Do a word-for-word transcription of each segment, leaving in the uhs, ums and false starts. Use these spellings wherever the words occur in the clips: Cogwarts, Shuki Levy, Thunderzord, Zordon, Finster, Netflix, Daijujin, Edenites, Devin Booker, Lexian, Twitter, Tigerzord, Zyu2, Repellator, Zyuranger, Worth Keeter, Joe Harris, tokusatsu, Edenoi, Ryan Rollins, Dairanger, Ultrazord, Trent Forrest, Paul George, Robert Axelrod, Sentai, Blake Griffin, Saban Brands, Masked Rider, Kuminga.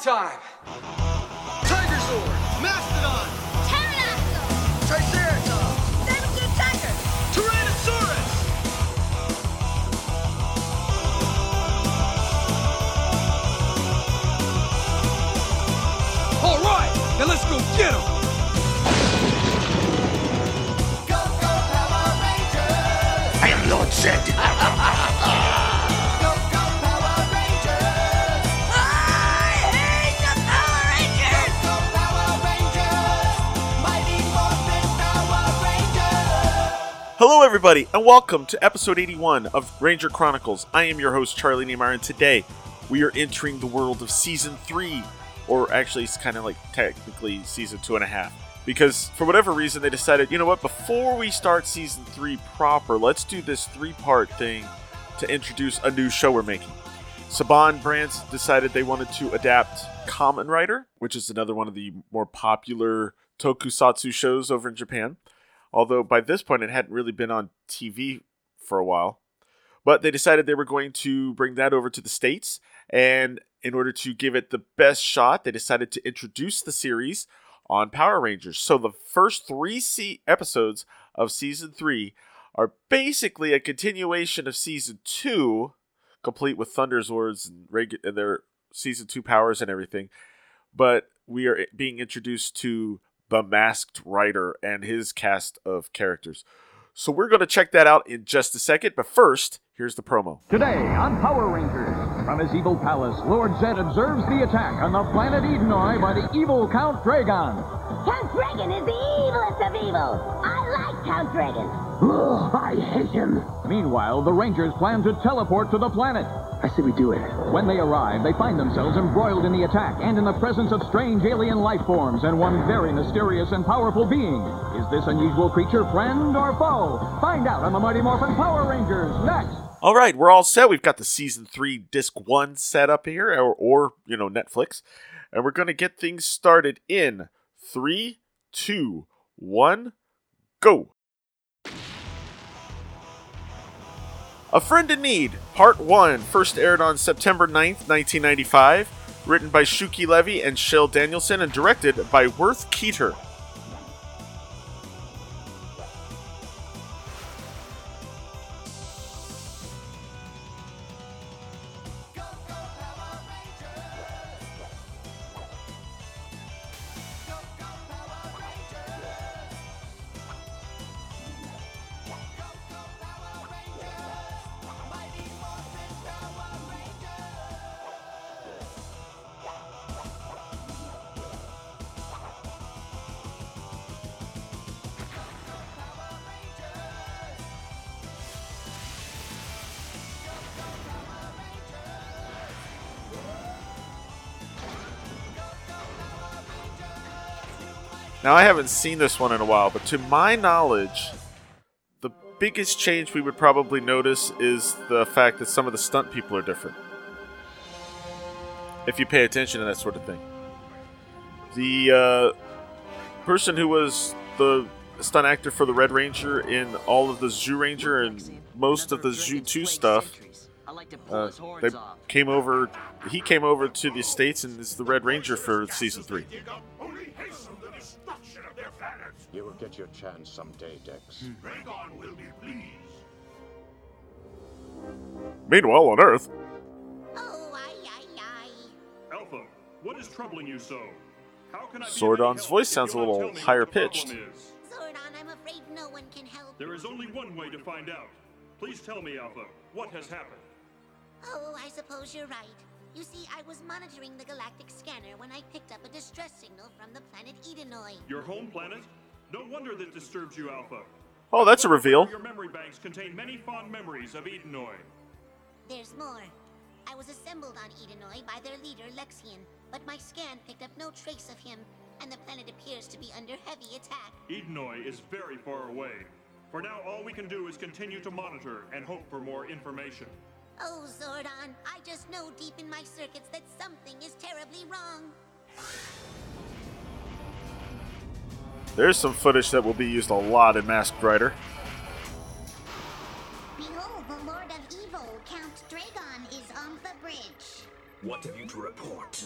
Serpentine, Tiger Sword, Mastodon, Pterodactyl, Triceratops, Seven-Foot Tiger, Tyrannosaurus. All right, now let's go get him. Go, go, Power Rangers! I am Lord Zed. Hello everybody, and welcome to episode eighty-one of Ranger Chronicles. I am your host, Charlie Neymar, and today we are entering the world of Season three, or actually it's kind of like technically Season two and a half, because for whatever reason they decided, you know what, before we start Season three proper, let's do this three-part thing to introduce a new show we're making. Saban Brands decided they wanted to adapt Kamen Rider, which is another one of the more popular tokusatsu shows over in Japan. Although by this point it hadn't really been on T V for a while. But they decided they were going to bring that over to the States. And in order to give it the best shot, they decided to introduce the series on Power Rangers. So the first three se- episodes of Season three are basically a continuation of Season two, complete with Thunderzords and, regu- and their Season two powers and everything. But we are being introduced to the Masked Rider and his cast of characters. So we're going to check that out in just a second, but first, here's the promo. Today on Power Rangers, from his evil palace, Lord Zed observes the attack on the planet Edenoi by the evil Count Dregon. Count Dregon is the evilest of evil. I like Count Dregon. Oh, I hate him. Meanwhile, the Rangers plan to teleport to the planet. I say we do it. When they arrive, they find themselves embroiled in the attack and in the presence of strange alien life forms and one very mysterious and powerful being. Is this unusual creature friend or foe? Find out on the Mighty Morphin Power Rangers next. All right, we're all set. We've got the Season three Disc one set up here, or, or you know, Netflix. And we're going to get things started in three, two, one, go. A Friend in Need, Part one, first aired on September ninth, nineteen ninety-five, written by Shuki Levy and Shell Danielson, and directed by Worth Keeter. Now, I haven't seen this one in a while, but to my knowledge, the biggest change we would probably notice is the fact that some of the stunt people are different. If you pay attention to that sort of thing. The uh, person who was the stunt actor for the Red Ranger in all of the Zyuranger and most of the Zyu two stuff, uh, they came over, he came over to the States and is the Red Ranger for Season three. You will get your chance someday, Dex. Dragon will be pleased. Meanwhile, on Earth. Oh, aye, aye, aye. Alpha, what is troubling you so? How can I? Zordon's voice sounds a little higher pitched. Zordon, I'm afraid no one can help. There is only one way to find out. Please tell me, Alpha, what has happened? Oh, I suppose you're right. You see, I was monitoring the galactic scanner when I picked up a distress signal from the planet Edenoi. Your home planet? No wonder that disturbs you, Alpha. Oh, that's a reveal. Your memory banks contain many fond memories of Edenoi. There's more. I was assembled on Edenoi by their leader, Lexian, but my scan picked up no trace of him, and the planet appears to be under heavy attack. Edenoi is very far away. For now, all we can do is continue to monitor and hope for more information. Oh, Zordon, I just know deep in my circuits that something is terribly wrong. There's some footage that will be used a lot in Masked Rider. Behold, the Lord of Evil, Count Dregon, is on the bridge. What have you to report?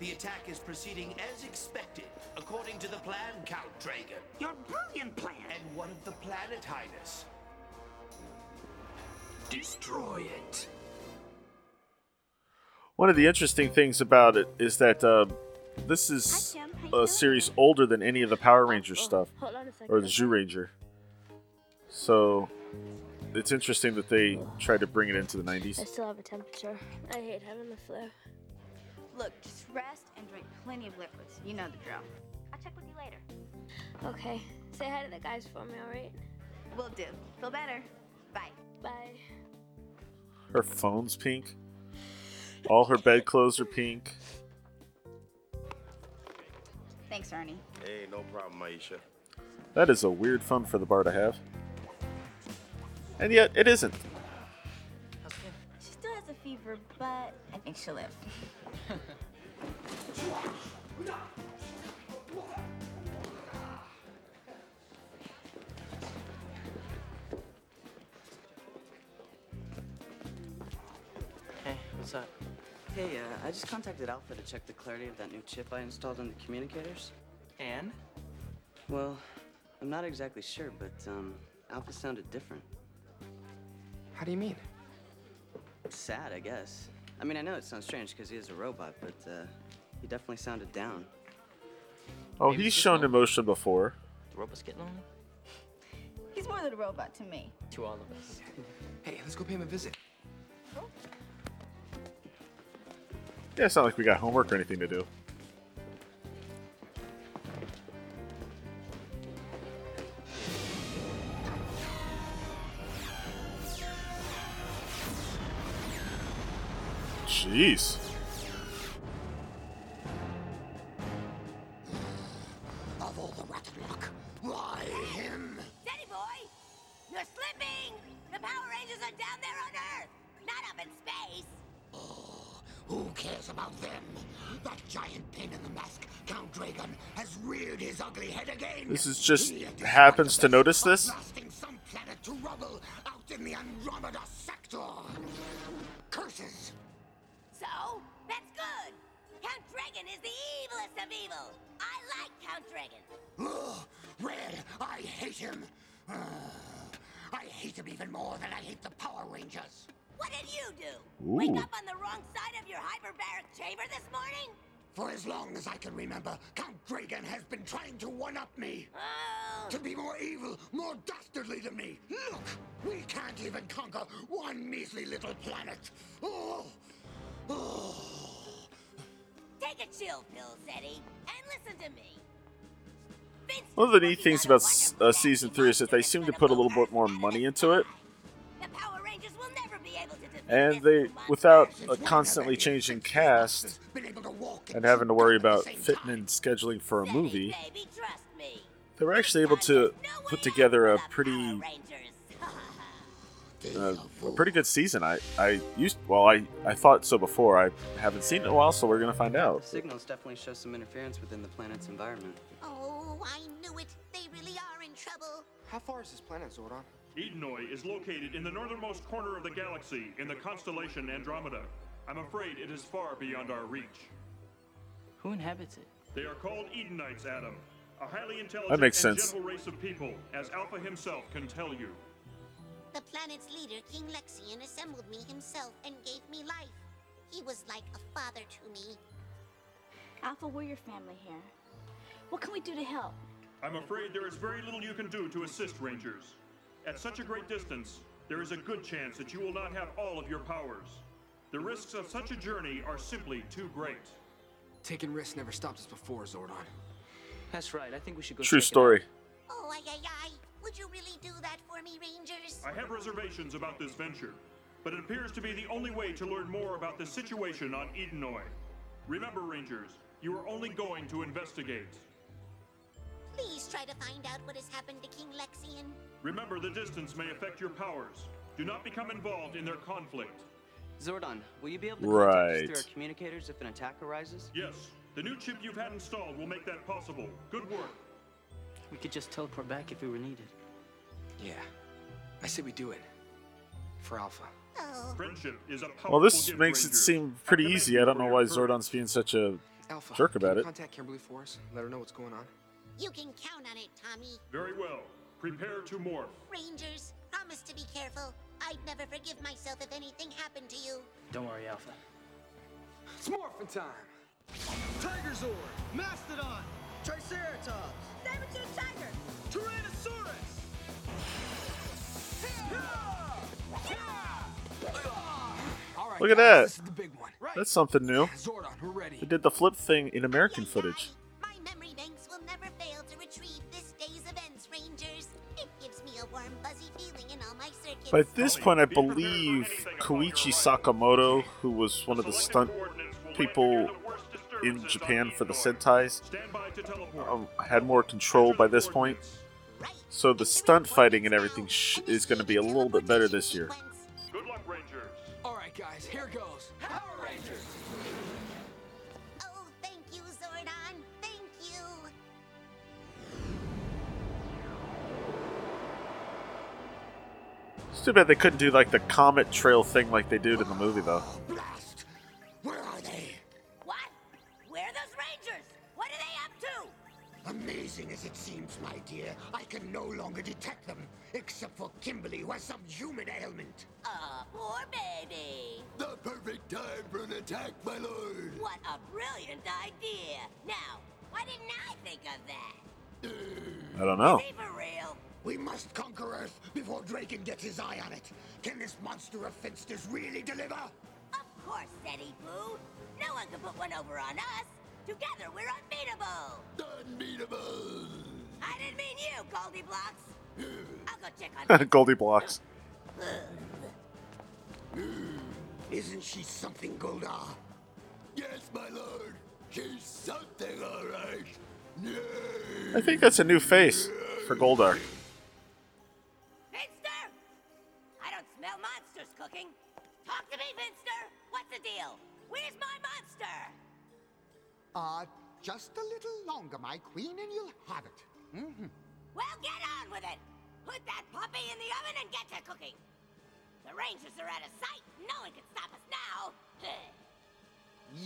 The attack is proceeding as expected, according to the plan, Count Dregon. Your brilliant plan! And one of the planet highness. Destroy it. One of the interesting things about it is that uh, this is a series older than any of the Power Ranger stuff, or the Zyuranger. So it's interesting that they tried to bring it into the nineties. I still have a temperature. I hate having the flu. Look, just rest and drink plenty of liquids. You know the drill. I'll check with you later. Okay. Say hi to the guys for me, alright? Will do. Feel better. Bye. Bye. Her phone's pink. All her bedclothes are pink. Thanks, Ernie. Hey, no problem, Aisha. That is a weird phone for the bar to have. And yet, it isn't. She still has a fever, but I think she'll live. Hey, what's up? Hey, uh, I just contacted Alpha to check the clarity of that new chip I installed on the communicators. And? Well, I'm not exactly sure, but um, Alpha sounded different. How do you mean? Sad, I guess. I mean, I know it sounds strange because he is a robot, but uh, he definitely sounded down. Oh, he's shown emotion before. The robot's getting on? He's more than a robot to me. To all of us. Hey, let's go pay him a visit. Oh. Yeah, it's not like we got homework or anything to do. Jeez. Of all the rotten luck, why him? Steady, boy! You're slipping! The Power Rangers are down there on Earth, not up in space! Oh, who cares about them? That giant pain in the mask, Count Dregon, has reared his ugly head again! This is just... happens to notice this? ...blasting some planet to rubble out in the Andromeda sector! Curses! So, that's good! Count Dregon is the evilest of evil! I like Count Dregon! Ugh, Red, I hate him! Uh, I hate him even more than I hate the Power Rangers! What did you do? Ooh. Wake up on the wrong side of your hyperbaric chamber this morning? For as long as I can remember, Count Dregon has been trying to one-up me! Oh. To be more evil, more dastardly than me! Look! We can't even conquer one measly little planet! Oh! Take a chill pill, Zeddy, and listen to me. Vince One of the neat things about uh, season three is that they seem to put a little bit more money into it, the Power Rangers will never be able to and they, without a constantly changing cast and having to worry about fitting and scheduling for a movie, they were actually able to put together a pretty. Uh, a pretty good season. I, I used well. I, I thought so before. I haven't seen it in a while, so we're gonna find out. The signals definitely show some interference within the planet's environment. Oh, I knew it. They really are in trouble. How far is this planet, Zordon? Edenoi is located in the northernmost corner of the galaxy in the constellation Andromeda. I'm afraid it is far beyond our reach. Who inhabits it? They are called Edenites, Adam. A highly intelligent that makes sense. And gentle race of people, as Alpha himself can tell you. The planet's leader, King Lexian, assembled me himself and gave me life. He was like a father to me. Alpha, we're your family here. What can we do to help? I'm afraid there is very little you can do to assist Rangers. At such a great distance, there is a good chance that you will not have all of your powers. The risks of such a journey are simply too great. Taking risks never stopped us before, Zordon. That's right. I think we should go. True story. Oh, aye, aye, aye. Would you really do that for me, Rangers? I have reservations about this venture, but it appears to be the only way to learn more about the situation on Edenoi. Remember, Rangers, you are only going to investigate. Please try to find out what has happened to King Lexian. Remember, the distance may affect your powers. Do not become involved in their conflict. Zordon, will you be able to contact right. us through our communicators if an attack arises? Yes. The new chip you've had installed will make that possible. Good work. We could just teleport back if we were needed. Yeah. I say we do it. For Alpha. Oh. Friendship is a powerful. Well, this makes it seem pretty easy. I don't know why Zordon's being such a Alpha, jerk about it. Contact Kimberly for us. Let her know what's going on. You can count on it, Tommy. Very well. Prepare to morph. Rangers, promise to be careful. I'd never forgive myself if anything happened to you. Don't worry, Alpha. It's morphin' time. Tigerzord, Mastodon, Triceratops, Saber-tooth tiger, Tyrannosaurus. Look at that. This is the big one. Right. That's something new. Zordon, we're ready. They did the flip thing in American yeah, footage. My memory banks will never fail to retrieve this day's events, Rangers. It gives me a warm, fuzzy feeling in all my circuits. By this point, I believe Koichi Sakamoto, who was one of the stunt people in Japan for the Sentais, um, had more control by this point. So the stunt fighting and everything sh is going to be a little bit better this year. Good luck, Rangers. All right, guys, here goes. Power Rangers. Oh, thank you, Zordon. Thank you. It's too bad they couldn't do like the comet trail thing like they did in the movie, though. Blast! Where are they? What? Where are those Rangers? What are they up to? Amazing as it seems, my dear, I can no longer detect them. Except for Kimberly, who has some human ailment. Ah, uh, poor baby. The perfect time for an attack, my lord. What a brilliant idea. Now, why didn't I think of that? Uh, I don't know. Is he for real? We must conquer Earth before Draken gets his eye on it. Can this monster of finsters really deliver? Of course, Steady Boo. No one can put one over on us. Together, we're unbeatable. Unbeatable. I didn't mean you, Goldie Blocks. I'll go check on Goldie Blocks. Isn't she something, Goldar? Yes, my lord. She's something, all right. I think that's a new face for Goldar. Finster! I don't smell monsters cooking. Talk to me, Finster. What's the deal? Where's my monster? Uh, just a little longer, my queen, and you'll have it. Mm-hmm. Well, get on with it! Put that puppy in the oven and get to cooking! The Rangers are out of sight! No one can stop us now!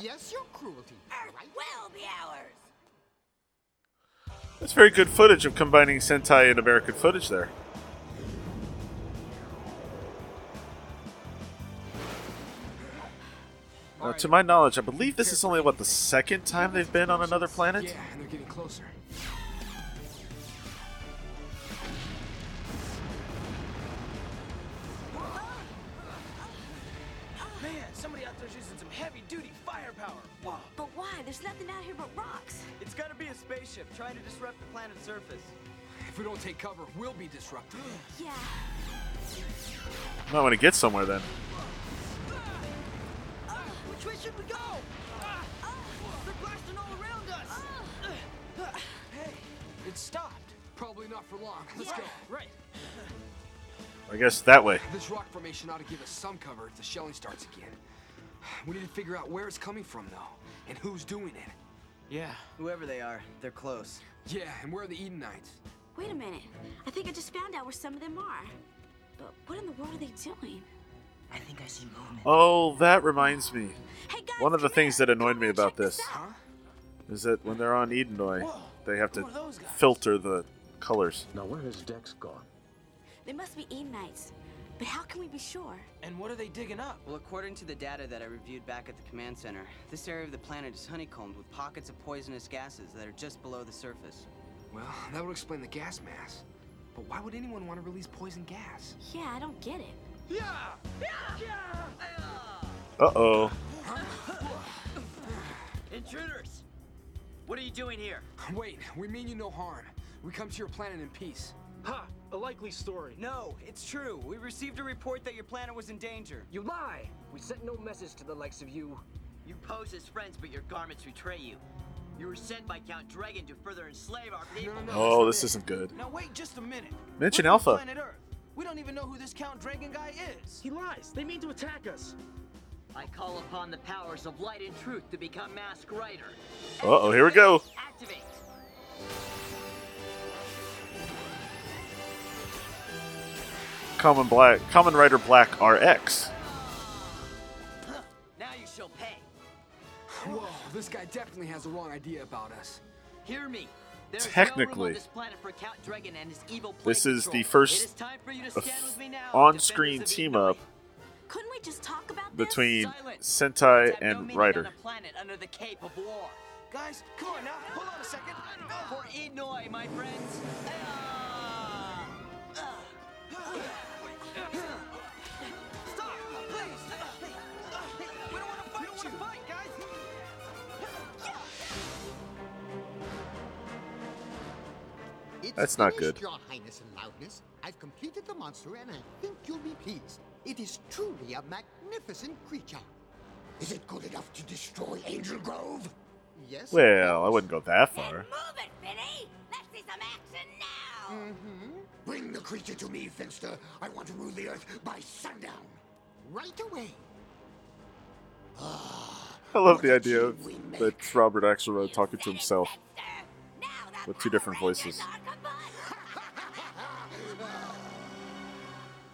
Yes, your cruelty. Earth will be ours! That's very good footage of combining Sentai and American footage there. Now, to my knowledge, I believe this is only, what, the second time they've been on another planet? Yeah, and they're getting closer. There's nothing out here but rocks. It's gotta be a spaceship trying to disrupt the planet's surface. If we don't take cover, we'll be disrupted. Yeah. Might want to get somewhere then. Uh, which way should we go? Uh, uh, they're blasting all around us. Uh, uh, hey, it stopped. Probably not for long. Let's yeah. go. Right. I guess that way. This rock formation ought to give us some cover if the shelling starts again. We need to figure out where it's coming from, though, and who's doing it. Yeah, whoever they are, they're close. Yeah, and where are the Edenites? Wait a minute. I think I just found out where some of them are. But what in the world are they doing? I think I see movement. Oh, that reminds me. Hey guys, one of the things that annoyed me about this huh? is that when they're on Edenoi, they have to filter the colors. Now, where has Dex gone? They must be Edenites. But how can we be sure? And what are they digging up? Well, according to the data that I reviewed back at the command center, this area of the planet is honeycombed with pockets of poisonous gases that are just below the surface. Well, that would explain the gas mass. But why would anyone want to release poison gas? Yeah, I don't get it. Yeah! Yeah! Yeah! Uh-oh. Intruders! What are you doing here? Wait, we mean you no harm. We come to your planet in peace. Ha! A likely story. No, it's true. We received a report that your planet was in danger. You lie! We sent no message to the likes of you. You pose as friends, but your garments betray you. You were sent by Count Dregon to further enslave our people. No, no, oh, this isn't good. Now wait just a minute. Mention Alpha. Planet Earth. We don't even know who this Count Dregon guy is. He lies. They mean to attack us. I call upon the powers of light and truth to become Masked Rider. Uh-oh, here we go. Activate. Kamen Black, Kamen Rider Black R X. Now you shall pay. Whoa, This guy definitely has the wrong idea about us. Hear me. There's technically, no this, for Count Dregon and his evil this is the first on-screen team-up between Silence. Sentai Let's and no Rider. Guys, come on now. Hold on a second. Go for Edenoi, my friends. Stop, please. We don't want to fight you. Fight, guys. That's not good. Your Highness and Loudness, I've completed the monster and I think you'll be pleased. It is truly a magnificent creature. Is it good enough to destroy Angel Grove? Yes. Well, I wouldn't go that far. Then move it, Finny! Let's see some action now! Mm-hmm. Bring the creature to me, Finster. I want to rule the earth by sundown. Right away. Ah, I love the idea of that Robert Axelrod talking to himself with two different voices.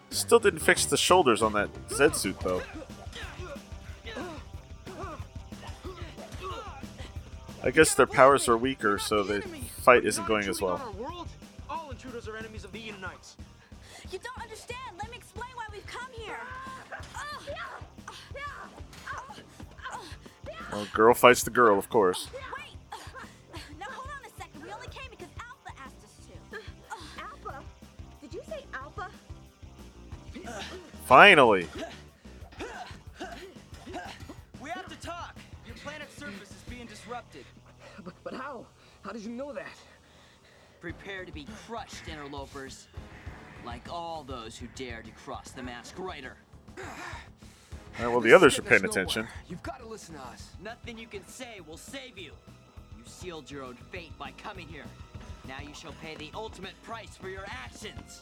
Still didn't fix the shoulders on that Zed suit, though. I guess their powers are weaker, so the fight isn't going as well. All intruders are enemies of the Edenites. You don't understand. Let me explain why we've come here. Well, girl fights the girl, of course. Finally! We have to talk! Your planet's surface is being disrupted. But, but how? How did you know that? Prepare to be crushed, interlopers. Like all those who dare to cross the Masked Rider. Right, well, the others are paying attention. You've got to listen to us. Nothing you can say will save you. You sealed your own fate by coming here. Now you shall pay the ultimate price for your actions.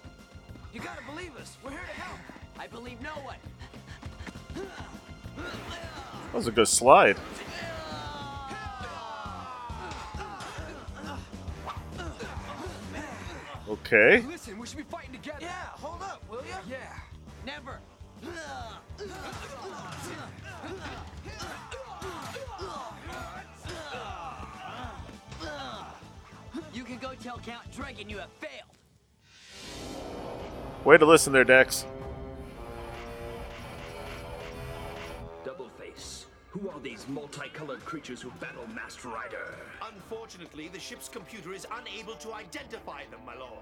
You gotta believe us. We're here to help. I believe no one. That was a good slide. Okay. Listen, we should be fighting together. Yeah, hold up, will you? Yeah. Never. You can go tell Count Dregon you have failed. Way to listen there, Dex. Who are these multicolored creatures who battle Masked Rider? Unfortunately, the ship's computer is unable to identify them, my lord.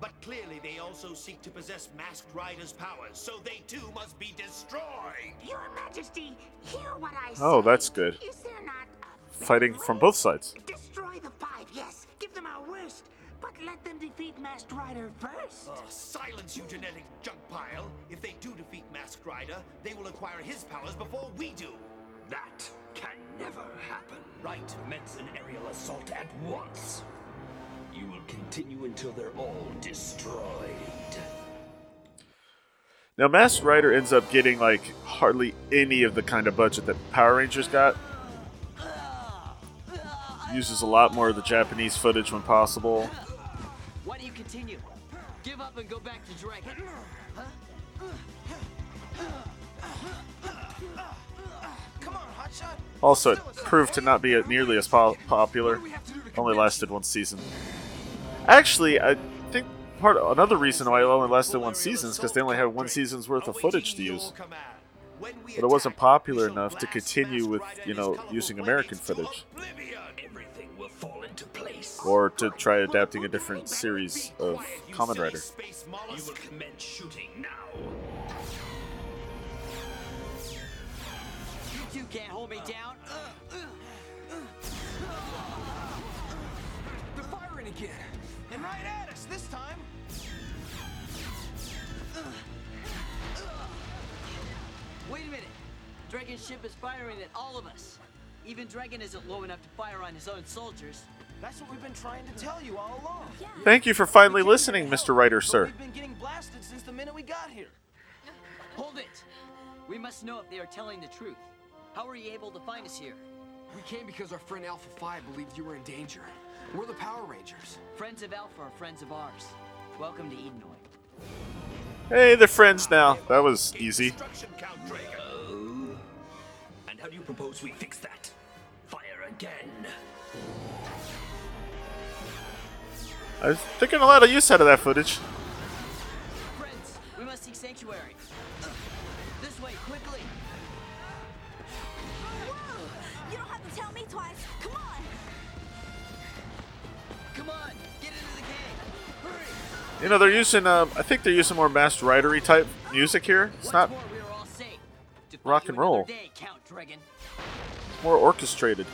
But clearly they also seek to possess Masked Rider's powers, so they too must be destroyed! Your Majesty, hear what I say. Oh, that's good. Is there not a fighting from both sides? Destroy the five, yes. Give them our worst. But let them defeat Masked Rider first. Oh, silence, you genetic junk pile. If they do defeat Masked Rider, they will acquire his powers before we do. That can never happen. Right, commence an aerial assault at once. You will continue until they're all destroyed. Now, Masked Rider ends up getting, like, hardly any of the kind of budget that Power Rangers got. Uses a lot more of the Japanese footage when possible. Why do you continue? Give up and go back to Dregon. Also, it proved to not be nearly as po- popular. Only lasted one season. Actually, I think part of, another reason why it only lasted one season is because they only had one season's worth of footage to use. But it wasn't popular enough to continue with, you know, using American footage. Or to try adapting a different series of Kamen Rider. You will commence shooting now. You can't hold me down. They're firing again, and right at us this time. Wait a minute. Dragon's ship is firing at all of us. Even Dregon isn't low enough to fire on his own soldiers. That's what we've been trying to tell you all along. Yeah. Thank you for finally listening, Mister Writer, sir. We've been getting blasted since the minute we got here. Hold it. We must know if they are telling the truth. How were you able to find us here? We came because our friend Alpha Phi believed you were in danger. We're the Power Rangers. Friends of Alpha are friends of ours. Welcome to Edenoi. Hey, they're friends now. That was easy. And how do you propose we fix that? Fire again. I was taking a lot of use out of that footage. Friends, we must seek sanctuary. Uh, this way, quickly. Whoa! You don't have to tell me twice. Come on. Come on, get into the game. Hurry. You know they're using. Um, I think they're using more Masked Rider-y type music here. It's not more, we all safe. Rock and roll. Day, Count Dregon. More orchestrated.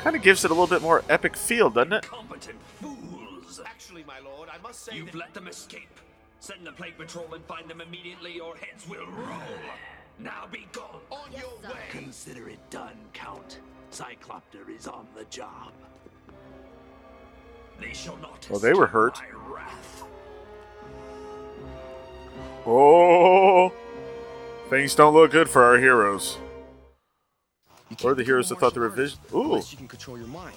Kind of gives it a little bit more epic feel, doesn't it? Incompetent fools! Actually, my lord, I must say you've let them escape. Send the Plague Patrol and find them immediately, or heads will roll. Now be gone. On yes, your sir. way. Consider it done, Count. Cyclopter is on the job. They shall not. Well, they were hurt. Oh, things don't look good for our heroes. Or the heroes that thought they were vision. Ooh. Unless you can control your mind.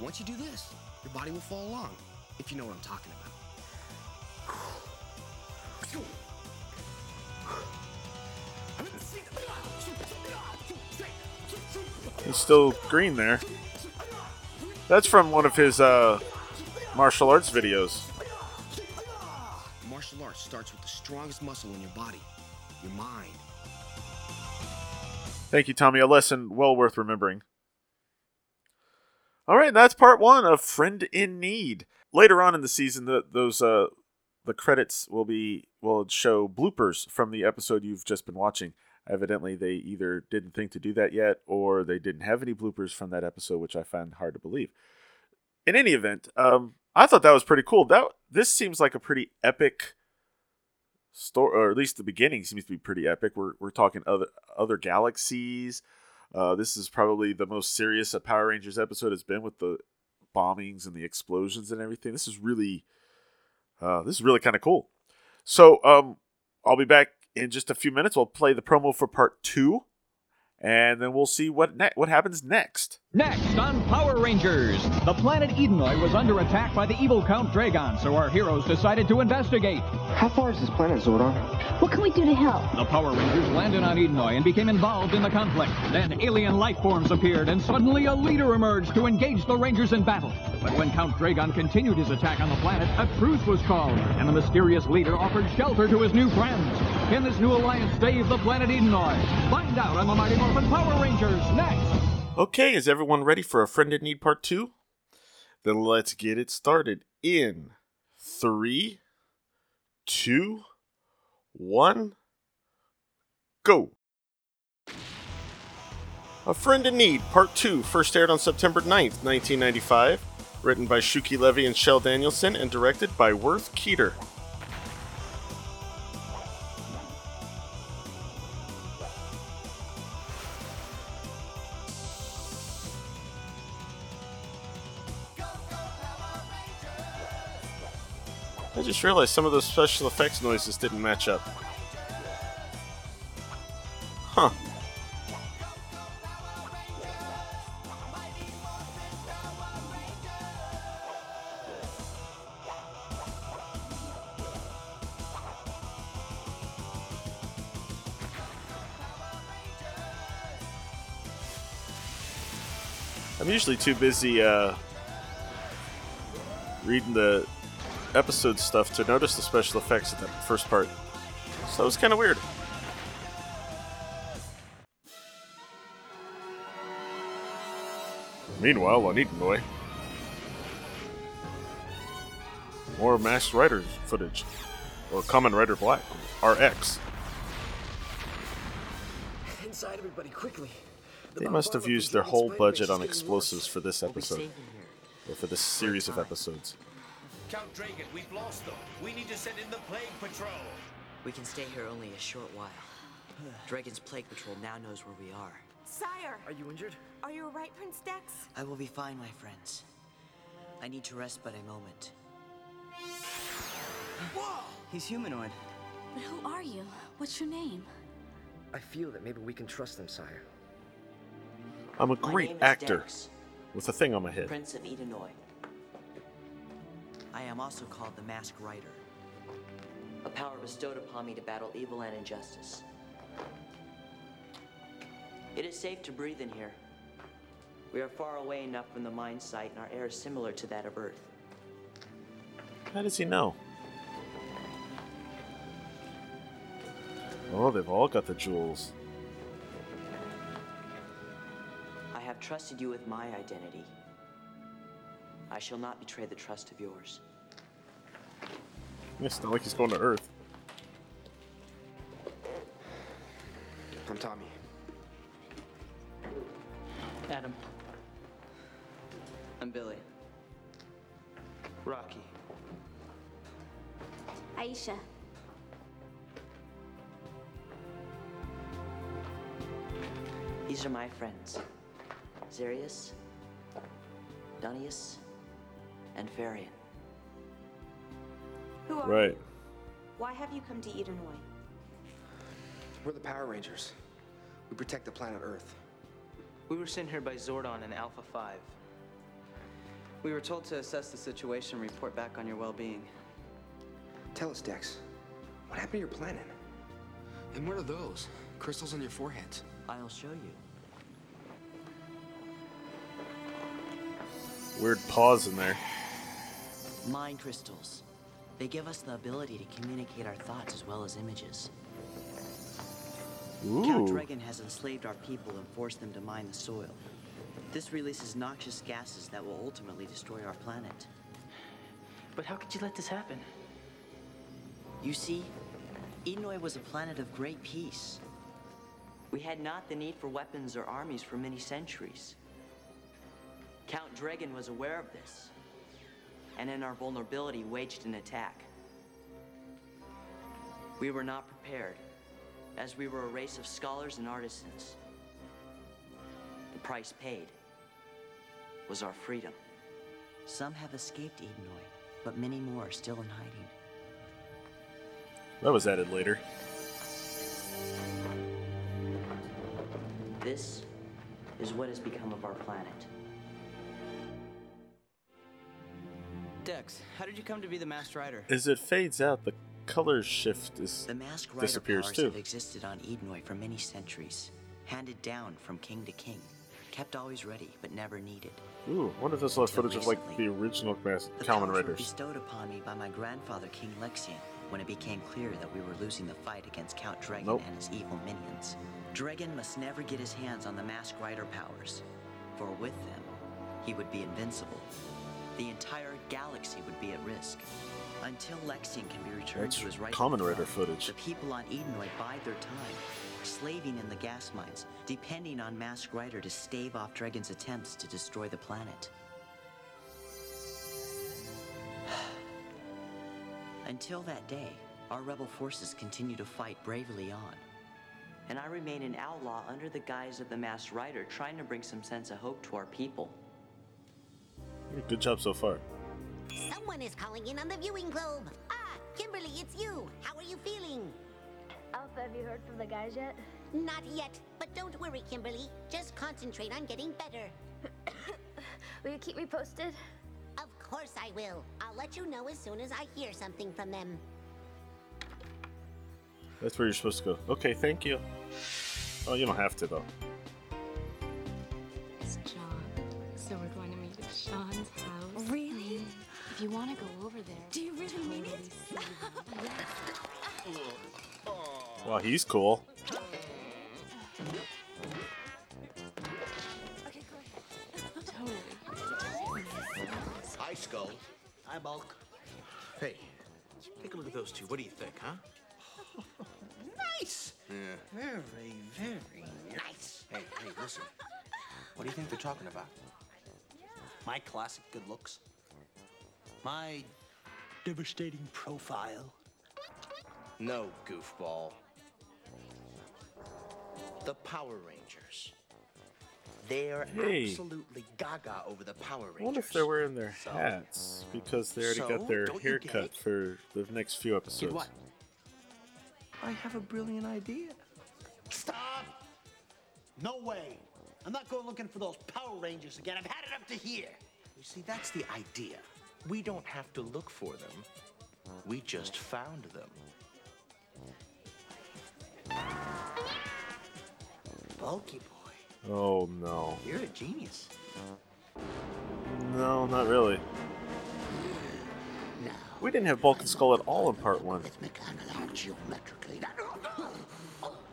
Once you do this, your body will fall along. If you know what I'm talking about. He's still green there. That's from one of his uh, martial arts videos. Martial arts starts with the strongest muscle in your body, your mind. Thank you, Tommy. A lesson well worth remembering. All right, that's part one of Friend in Need. Later on in the season, the, those uh, the credits will be will show bloopers from the episode you've just been watching. Evidently, they either didn't think to do that yet, or they didn't have any bloopers from that episode, which I find hard to believe. In any event, um, I thought that was pretty cool. That this seems like a pretty epic story, or at least the beginning seems to be pretty epic. We're we're talking other other galaxies. Uh, this is probably the most serious a Power Rangers episode has been, with the bombings and the explosions and everything. This is really, uh, this is really kind of cool. So um, I'll be back in just a few minutes. We'll play the promo for part two, and then we'll see what ne- what happens next. Next on Power Rangers, the planet Edenoi was under attack by the evil Count Dregon, so our heroes decided to investigate. How far is this planet, Zordon? What can we do to help? The Power Rangers landed on Edenoi and became involved in the conflict. Then alien life forms appeared, and suddenly a leader emerged to engage the Rangers in battle. But when Count Dregon continued his attack on the planet, a truce was called, and the mysterious leader offered shelter to his new friends. Can this new alliance save the planet Edenoi? Find out on the Mighty Morphin Power Rangers next! Okay, is everyone ready for A Friend in Need Part two? Then let's get it started in three, two, one, go! A Friend in Need Part two first aired on September ninth, nineteen ninety-five, written by Shuki Levy and Shell Danielson, and directed by Worth Keeter. I just realized some of those special effects noises didn't match up. Huh. I'm usually too busy uh, reading the episode stuff to notice the special effects in that first part. So it was kind of weird. Meanwhile, on Edenoi, more Masked Rider footage. Or Kamen Rider Black R X. Inside, everybody, quickly. The they must have used their whole budget on explosives for this episode. Or for this series of episodes. Count Dregon, we've lost them. We need to send in the Plague Patrol. We can stay here only a short while. Dragon's Plague Patrol now knows where we are. Sire! Are you injured? Are you alright, Prince Dex? I will be fine, my friends. I need to rest but a moment. Whoa! He's humanoid. But who are you? What's your name? I feel that maybe we can trust him, Sire. I'm a great actor. Dex. With a thing on my head. Prince of Edenoi. I am also called the Masked Rider, a power bestowed upon me to battle evil and injustice. It is safe to breathe in here. We are far away enough from the mine site, and our air is similar to that of Earth. How does he know? Oh, they've all got the jewels. I have trusted you with my identity. I shall not betray the trust of yours. It's not like he's going to Earth. I'm Tommy. Adam. I'm Billy. Rocky. Aisha. These are my friends. Zarius, Dunius, and Farian. Who are right. you? Why have you come to Edenoi? We're the Power Rangers. We protect the planet Earth. We were sent here by Zordon and Alpha five. We were told to assess the situation and report back on your well-being. Tell us, Dex. What happened to your planet? And what are those? Crystals on your foreheads. I'll show you. Weird pause in there. Mind crystals. They give us the ability to communicate our thoughts as well as images. Ooh. Count Dregon has enslaved our people and forced them to mine the soil. This releases noxious gases that will ultimately destroy our planet. But how could you let this happen? You see, Edenoi was a planet of great peace. We had not the need for weapons or armies for many centuries. Count Dregon was aware of this, and in our vulnerability waged an attack. We were not prepared, as we were a race of scholars and artisans. The price paid was our freedom. Some have escaped Edenoi, but many more are still in hiding. That was added later. This is what has become of our planet. Dex, how did you come to be the Masked Rider? As it fades out, the color shift is the Masked Rider disappears powers too. Have existed on Edenoi for many centuries, handed down from king to king, kept always ready but never needed. Ooh, I wonder if there's a lot of footage recently, of like the original Mas- the Kamen Riders. Were bestowed upon me by my grandfather, King Lexian, when it became clear that we were losing the fight against Count Dregon nope. and his evil minions. Dregon must never get his hands on the Masked Rider powers, for with them, he would be invincible. The entire galaxy would be at risk. Until Lexian can be returned That's to his right Kamen Rider footage. The people on Edenoi bide their time, slaving in the gas mines, depending on Masked Rider to stave off Dregon's attempts to destroy the planet. Until that day, our rebel forces continue to fight bravely on. And I remain an outlaw under the guise of the Masked Rider, trying to bring some sense of hope to our people. Good job so far. Someone is calling in on the viewing globe. Ah, Kimberly, it's you. How are you feeling? Alpha, have you heard from the guys yet? Not yet, but don't worry, Kimberly. Just concentrate on getting better. Will you keep me posted? Of course I will. I'll let you know as soon as I hear something from them. That's where you're supposed to go. Okay, thank you. Oh, you don't have to, though. It's John. So we're going to meet at Sean's house. Really? If you want to go over there... Do you really mean it? Wow, he's cool. Okay, cool. Totally. Hi, Skull. Hi, Bulk. Hey, take a look at those two. What do you think, huh? Nice! Yeah. Very, very nice. Hey, hey, listen. What do you think they're talking about? My classic good looks? My devastating profile? No, goofball. The Power Rangers. They're hey. absolutely gaga over the Power Rangers. I wonder if they're wearing their hats, because they already so, got their haircut for the next few episodes. Get what? I have a brilliant idea. Stop! No way! I'm not going looking for those Power Rangers again. I've had it up to here. You see, that's the idea. We don't have to look for them. We just found them. Bulky boy. Oh no. You're a genius. No, not really. No, we didn't have Bulk and Skull at all in part one.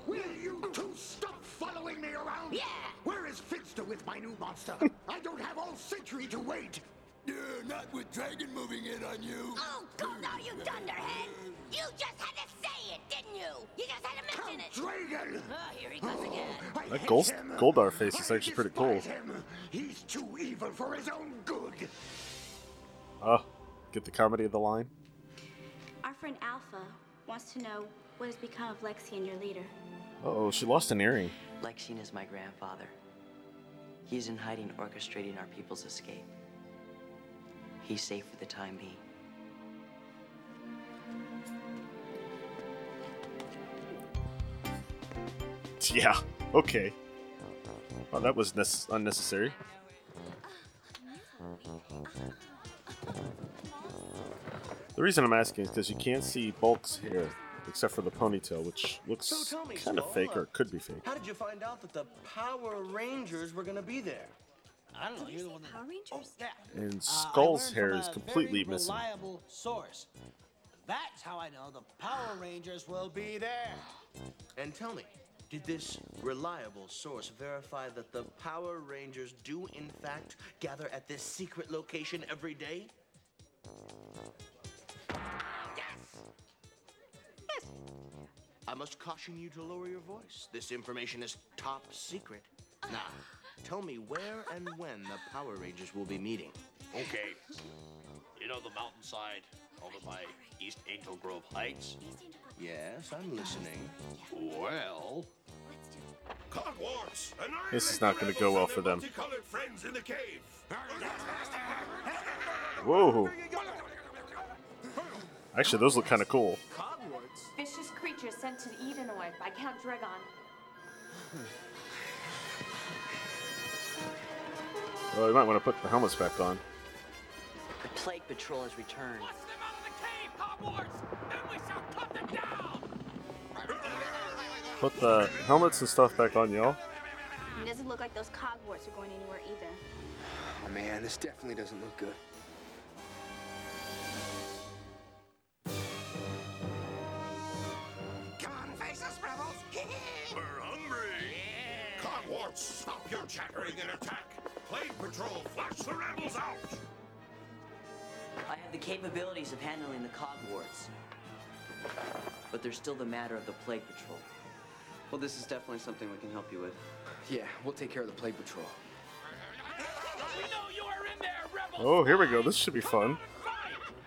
Will you two stop following me around? Yeah. Where is Finster with my new monster? I don't have all century to wait. Uh, not with Dragon moving in on you. Oh, go now, you dunderhead! You just had to say it, didn't you? You just had to mention Count it. Dragon! Oh, here he comes again. Oh, that Gold Goldar face is actually pretty cool. Him. He's too evil for his own good. Uh, get the comedy of the line. Our friend Alpha wants to know what has become of Lexian, your leader. Uh oh, she lost an earring. Lexian is my grandfather. He's in hiding, orchestrating our people's escape. He's safe for the time being. Yeah, okay. Well, that was unnecessary. The reason I'm asking is because you can't see Bulk's hair, except for the ponytail, which looks so kind of fake, or could be fake. How did you find out that the Power Rangers were going to be there? I don't know, you're the one that... Oh, and Skull's uh, hair is completely missing. Reliable source. That's how I know the Power Rangers will be there. And tell me, did this reliable source verify that the Power Rangers do in fact gather at this secret location every day? Yes! Yes! I must caution you to lower your voice. This information is top secret. Now, tell me where and when the Power Rangers will be meeting. Okay. You know the mountainside over by East Angel Grove Heights? Yes, I'm listening. Well... Cogwarts! This is not going to go well for them. Friends in the cave. Whoa! Actually, those look kind of cool. Cogwarts? Vicious creatures sent to Edenoi by Count Dregon. Well, you might want to put the helmets back on. The Plague Patrol has returned. Watch them out of the cave, Hogwarts! Then we shall cut them down! Put the helmets and stuff back on, y'all. It doesn't look like those Cogwarts are going anywhere either. Oh man, this definitely doesn't look good. Come on, face us, rebels! We're hungry! Yeah. Cogwarts, stop your chattering and attack! Plague Patrol, flush the rebels out! I have the capabilities of handling the Cogwarts. But there's still the matter of the Plague Patrol. Well, this is definitely something we can help you with. Yeah, we'll take care of the Plague Patrol. We know you are in there, rebels! Oh, here we go. This should be fun.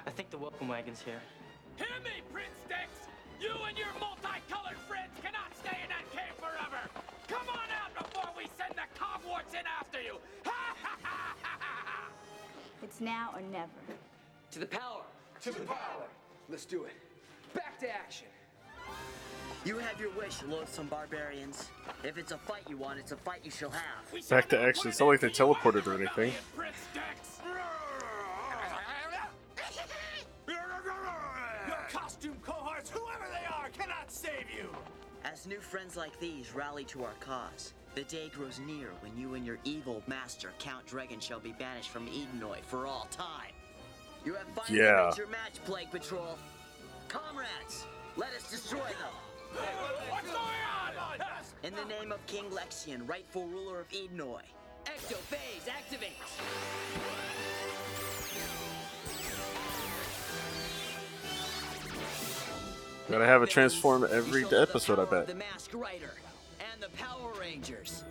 I think the welcome wagon's here. Hear me, Prince Dex! You and your multicolored friends cannot stay in that cave forever! Come on out before we send the Cogwarts in after you! It's now or never. To the power! To, to the, the power. power! Let's do it. Back to action! You have your wish, loathsome barbarians. If it's a fight you want, it's a fight you shall have. Back to action. It's not like they teleported or anything. Your costume cohorts, whoever they are, cannot save you! As new friends like these rally to our cause, the day grows near when you and your evil master, Count Dregon, shall be banished from Edenoi for all time. You have finally yeah. made your match, Plague Patrol. Comrades, let us destroy them. What's going on? In the name of King Lexian, rightful ruler of Edenoi, Ecto Phase activates. Gotta have it transform every episode, I bet. The Masked Rider. The Power Rangers.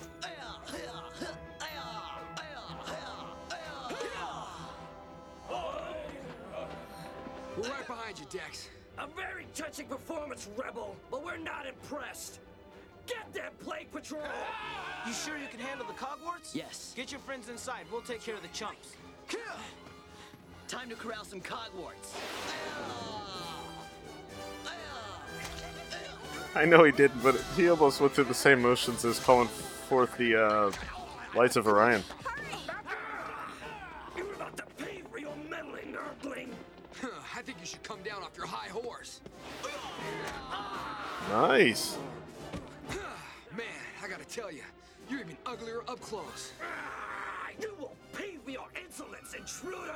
We're right behind you, Dex. A very touching performance, Rebel, but we're not impressed. Get that Plague Patrol! You sure you can handle the Cogwarts? Yes. Get your friends inside. We'll take care of the chumps. Time to corral some Cogwarts. I know he didn't, but he almost went through the same motions as calling forth the uh, lights of Orion. You're about to pay for your meddling, nerdling. Huh, I think you should come down off your high horse. Nice. Man, I gotta tell you, You're even uglier up close. Ah, you will pay for your insolence, intruder!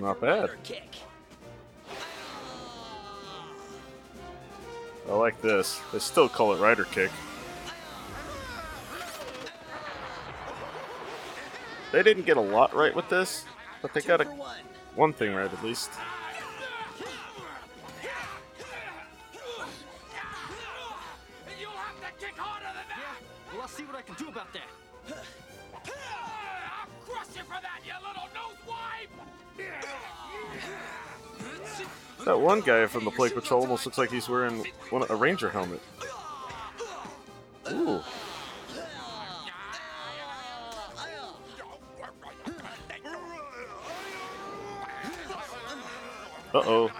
Not bad. I like this. They still call it Rider Kick. They didn't get a lot right with this, but they got a, one thing right at least. That one guy from the Plague Patrol almost looks like he's wearing one, a ranger helmet. Ooh. Uh-oh.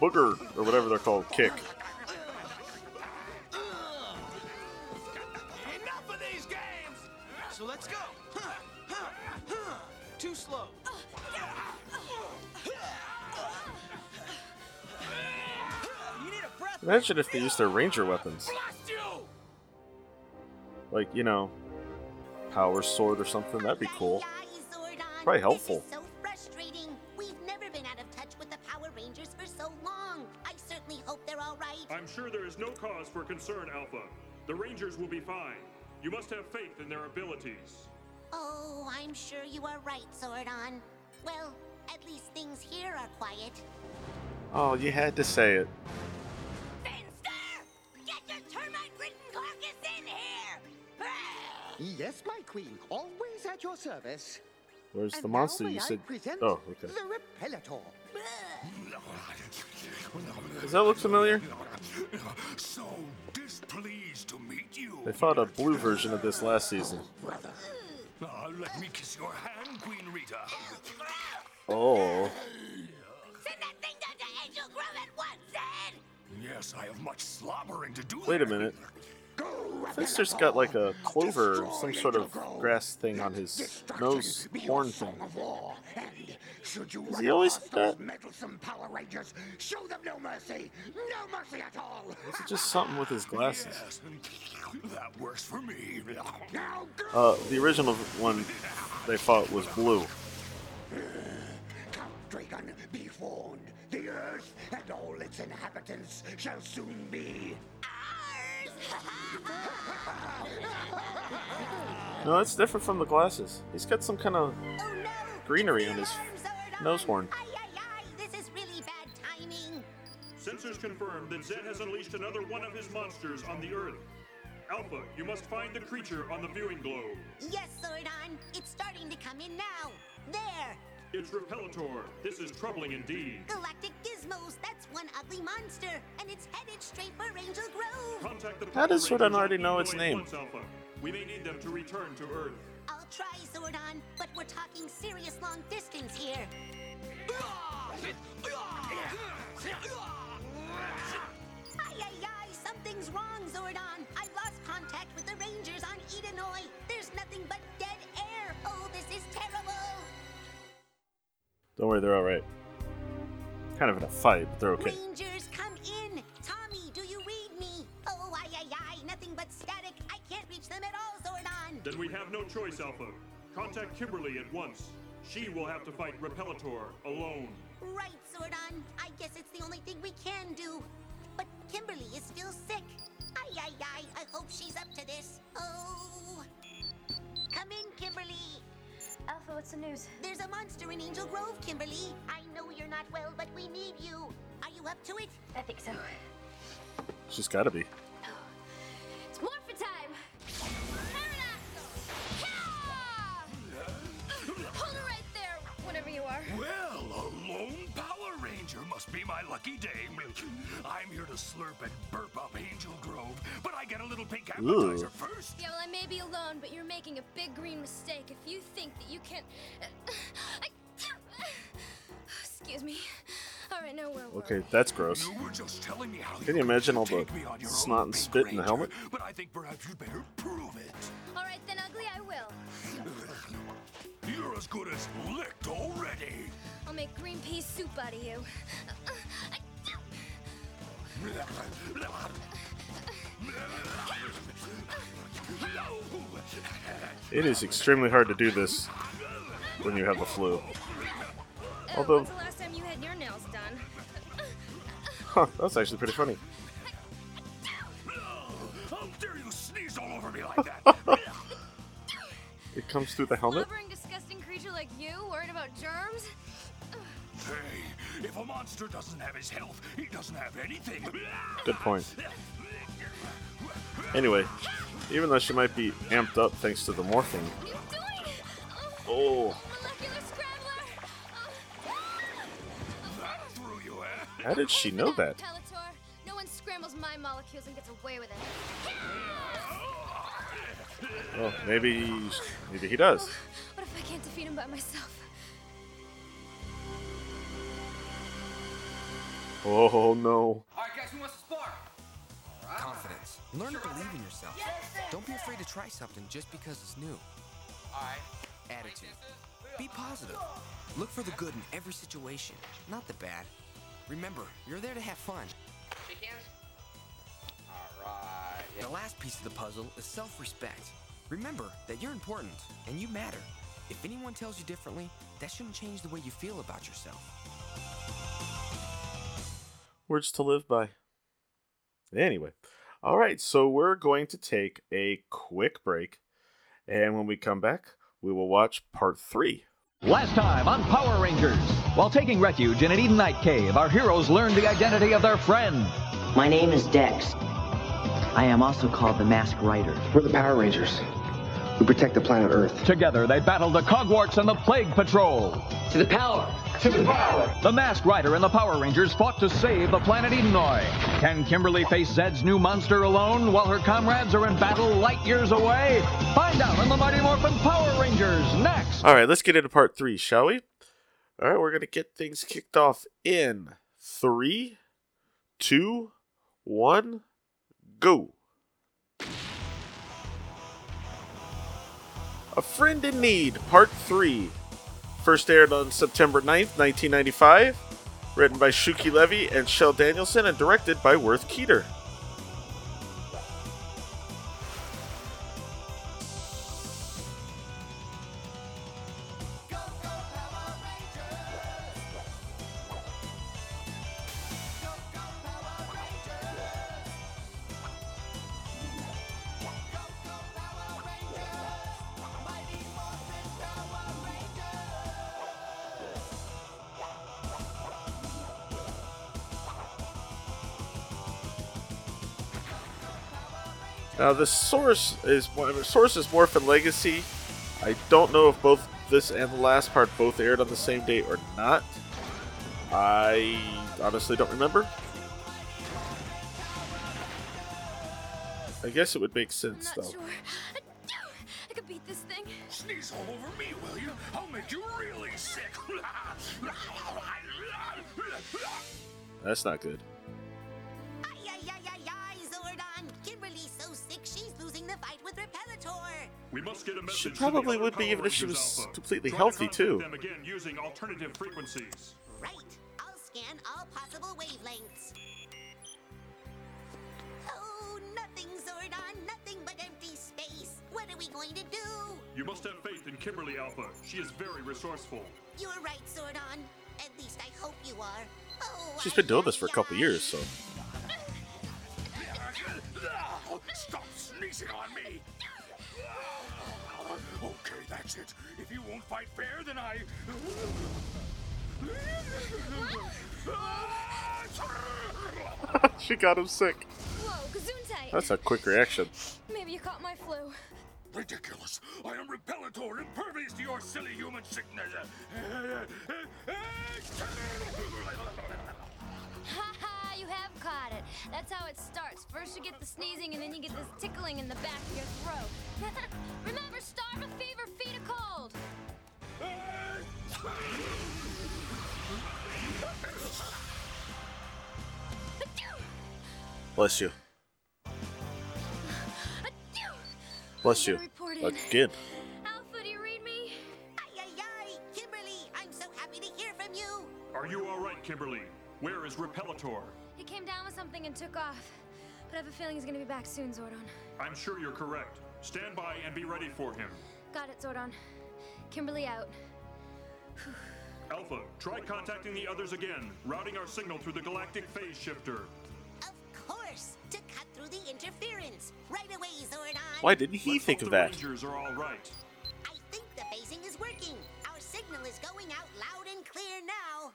Booger, or whatever they're called, kick. Enough of these games! So let's go! Too slow. Imagine if they used their ranger weapons. Like, you know, power sword or something, that'd be cool. Probably helpful. This is so frustrating. We've never been out of touch with the Power Rangers for so long. I certainly hope they're all right. I'm sure there is no cause for concern, Alpha. The Rangers will be fine. You must have faith in their abilities. Oh, I'm sure you are right, Zordon. Well, at least things here are quiet. Oh, you had to say it. Finster! Get your termite-ridden carcass in here! Yes, my queen. Always at your service. Where's and the monster you said? Oh, okay. The Repellator. Does that look familiar? So displeased to meet you. They fought a blue version of this last season. Brother. Oh, let me kiss your hand, Queen Rita. Oh. Send that thing down to Angel Grove at once, then! Yes, I have much slobbering to do. Wait a minute. Finster's got like a clover, some sort of grass thing on his nose horn thing. Does he always do that? Is it just something with his glasses? Uh, the original one they fought was blue. Count Dregon, be warned. The earth and all its inhabitants shall soon be... No, that's different from the glasses. He's got some kind of oh, no. greenery on his nose horn. Aye, aye, aye. This is really bad timing. Sensors confirm that Zed has unleashed another one of his monsters on the Earth. Alpha, you must find the creature on the viewing globe. Yes, Zordon. It's starting to come in now. There. It's Repellator. This is troubling indeed. Galactic Gizmos, that's one ugly monster, and it's headed straight for Angel Grove. How does Zordon already know its name? Once, Alpha. We may need them to return to Earth. I'll try, Zordon, but we're talking serious long distance here. Ay, ay, ay, something's wrong, Zordon. I lost contact with the Rangers on Edenoi. There's nothing but dead air. Oh, this is terrible. Don't worry, they're all right. Kind of in a fight, but they're okay. Rangers, come in! Tommy, do you read me? Oh, aye, aye, aye, nothing but static. I can't reach them at all, Zordon. Then we have no choice, Alpha. Contact Kimberly at once. She will have to fight Repellator alone. Right, Zordon. I guess it's the only thing we can do. But Kimberly is still sick. Aye, aye, aye, I hope she's up to this. Oh. Come in, Kimberly. Alpha, what's the news? There's a monster in Angel Grove, Kimberly. I know you're not well, but we need you. Are you up to it? I think so. She's gotta be. Oh. It's Morphin' time! Paradox! Hold her right there, whenever you are. Well, a lone Power Ranger must be my lucky day. I'm here to slurp and burp up Angel Grove, but I get a little pink appetizer Ooh. first. Yeah, well, I may be alone, but you're making a big green mistake if you think that you can... I... Excuse me. All right, no, we're... Okay, that's gross. You were just telling me how can you imagine all the snot and spit Ranger, in the helmet? But I think perhaps you'd better prove it. All right, then, Ugly, I will. You're as good as licked already. I'll make green pea soup out of you. It is extremely hard to do this when you have the flu. Although, when's the last time you had your nails done? Huh, that's actually pretty funny. How dare you sneeze all over me like that? It comes through the helmet. Slobbering, disgusting creature like you, worried about germs? Hey, if a monster doesn't have his health, he doesn't have anything. Good point. Anyway, even though she might be amped up thanks to the morphing. Oh. How did she know that? No one scrambles my molecules and gets away with it. Well, maybe, maybe he does. What if I can't defeat him by myself? Oh no! All right, guys, who wants to spar? Confidence. Learn to believe in yourself. Don't be afraid to try something just because it's new. All right. Attitude. Be positive. Look for the good in every situation, not the bad. Remember, you're there to have fun. Shake hands. All right. Yeah. The last piece of the puzzle is self-respect. Remember that you're important and you matter. If anyone tells you differently, that shouldn't change the way you feel about yourself. Words to live by. Anyway. All right, so we're going to take a quick break. And when we come back, we will watch part three. Last time on Power Rangers, while taking refuge in an Edenite cave, our heroes learn the identity of their friend. My name is Dex. I am also called the Masked Rider. We're the Power Rangers. We protect the planet Earth. Together, they battle the Cogwarts and the Plague Patrol. To the power! To the power! The Masked Rider and the Power Rangers fought to save the planet Edenoi. Can Kimberly face Zed's new monster alone while her comrades are in battle light years away? Find out on the Mighty Morphin Power Rangers next! Alright, let's get into part three, shall we? Alright, we're going to get things kicked off in three, two, one, go! A Friend in Need, Part three. First aired on September ninth, nineteen ninety-five. Written by Shuki Levy and Shell Danielson and directed by Worth Keeter. Now the source is one well, source is Morphin Legacy. I don't know if both this and the last part both aired on the same day or not. I honestly don't remember. I guess it would make sense though. Sure. I could beat this thing. Sneeze all over me, will you? I'll make you really sick. That's not good. We must get a she probably would be even if she was Alpha. Completely Try healthy, to too. Them again using alternative frequencies. Right. I'll scan all possible wavelengths. Oh, nothing, Zordon. Nothing but empty space. What are we going to do? You must have faith in Kimberly Alpha. She is very resourceful. You're right, Zordon. At least I hope you are. Oh, She's been doing this for a couple years, so... Stop sneezing on me! Okay, that's it. If you won't fight fair, then I... She got him sick. Whoa, Gesundheit. That's a quick reaction. Maybe you caught my flu. Ridiculous. I am Repellator, impervious to your silly human sickness. Ha ha, you have caught it. That's how it starts. First you get the sneezing and then you get this tickling in the back of your throat. Remember, starve a fever, feed a cold. Bless you. Bless you. Again. Alpha, do you read me? Ay, ay, ay. Are you all right, Kimberly? Where is Repellator? He came down with something and took off. But I have a feeling he's gonna be back soon, Zordon. I'm sure you're correct. Stand by and be ready for him. Got it, Zordon. Kimberly out. Whew. Alpha, try contacting the others again, routing our signal through the galactic phase shifter. Of course, to cut through the interference. Right away, Zordon. Why didn't he Let's think of that? The Rangers are all right. I think the phasing is working. Our signal is going out loud and clear now.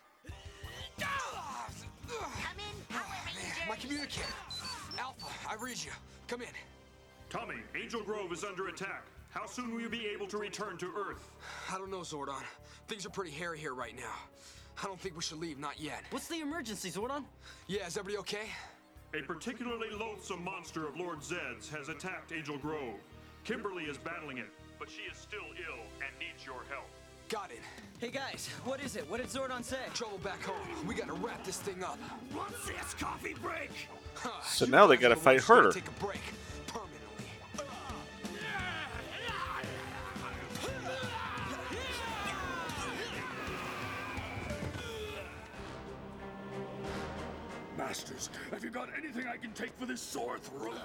Come in, Power Ranger. My communicator. Alpha, I read you. Come in. Tommy, Angel Grove is under attack. How soon will you be able to return to Earth? I don't know, Zordon. Things are pretty hairy here right now. I don't think we should leave, not yet. What's the emergency, Zordon? Yeah, is everybody okay? A particularly loathsome monster of Lord Zed's has attacked Angel Grove. Kimberly is battling it, but she is still ill and needs your help. Got it. Hey guys, what is it? What did Zordon say? Trouble back home. We gotta wrap this thing up. What's this coffee break? Huh, so now they gotta fight her. Take a break. Masters, have you got anything I can take for this sore throat?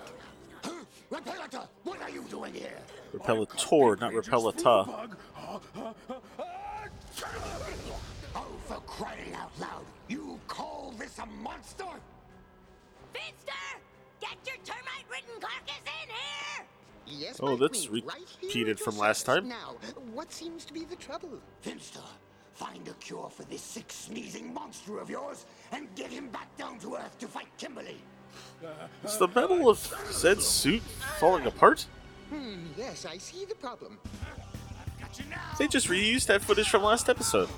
Repellator, what are you doing here? Repellator, not Repellator. Oh, for crying out loud, you call this a monster? Finster, get your termite-ridden carcass in here! Yes, oh, that's re- right repeated from last time. Now, what seems to be the trouble? Finster, find a cure for this sick, sneezing monster of yours and get him back down to Earth to fight Kimberly. Is the metal of Zed's suit falling apart? Hmm, yes, I see the problem. They just reused that footage from last episode.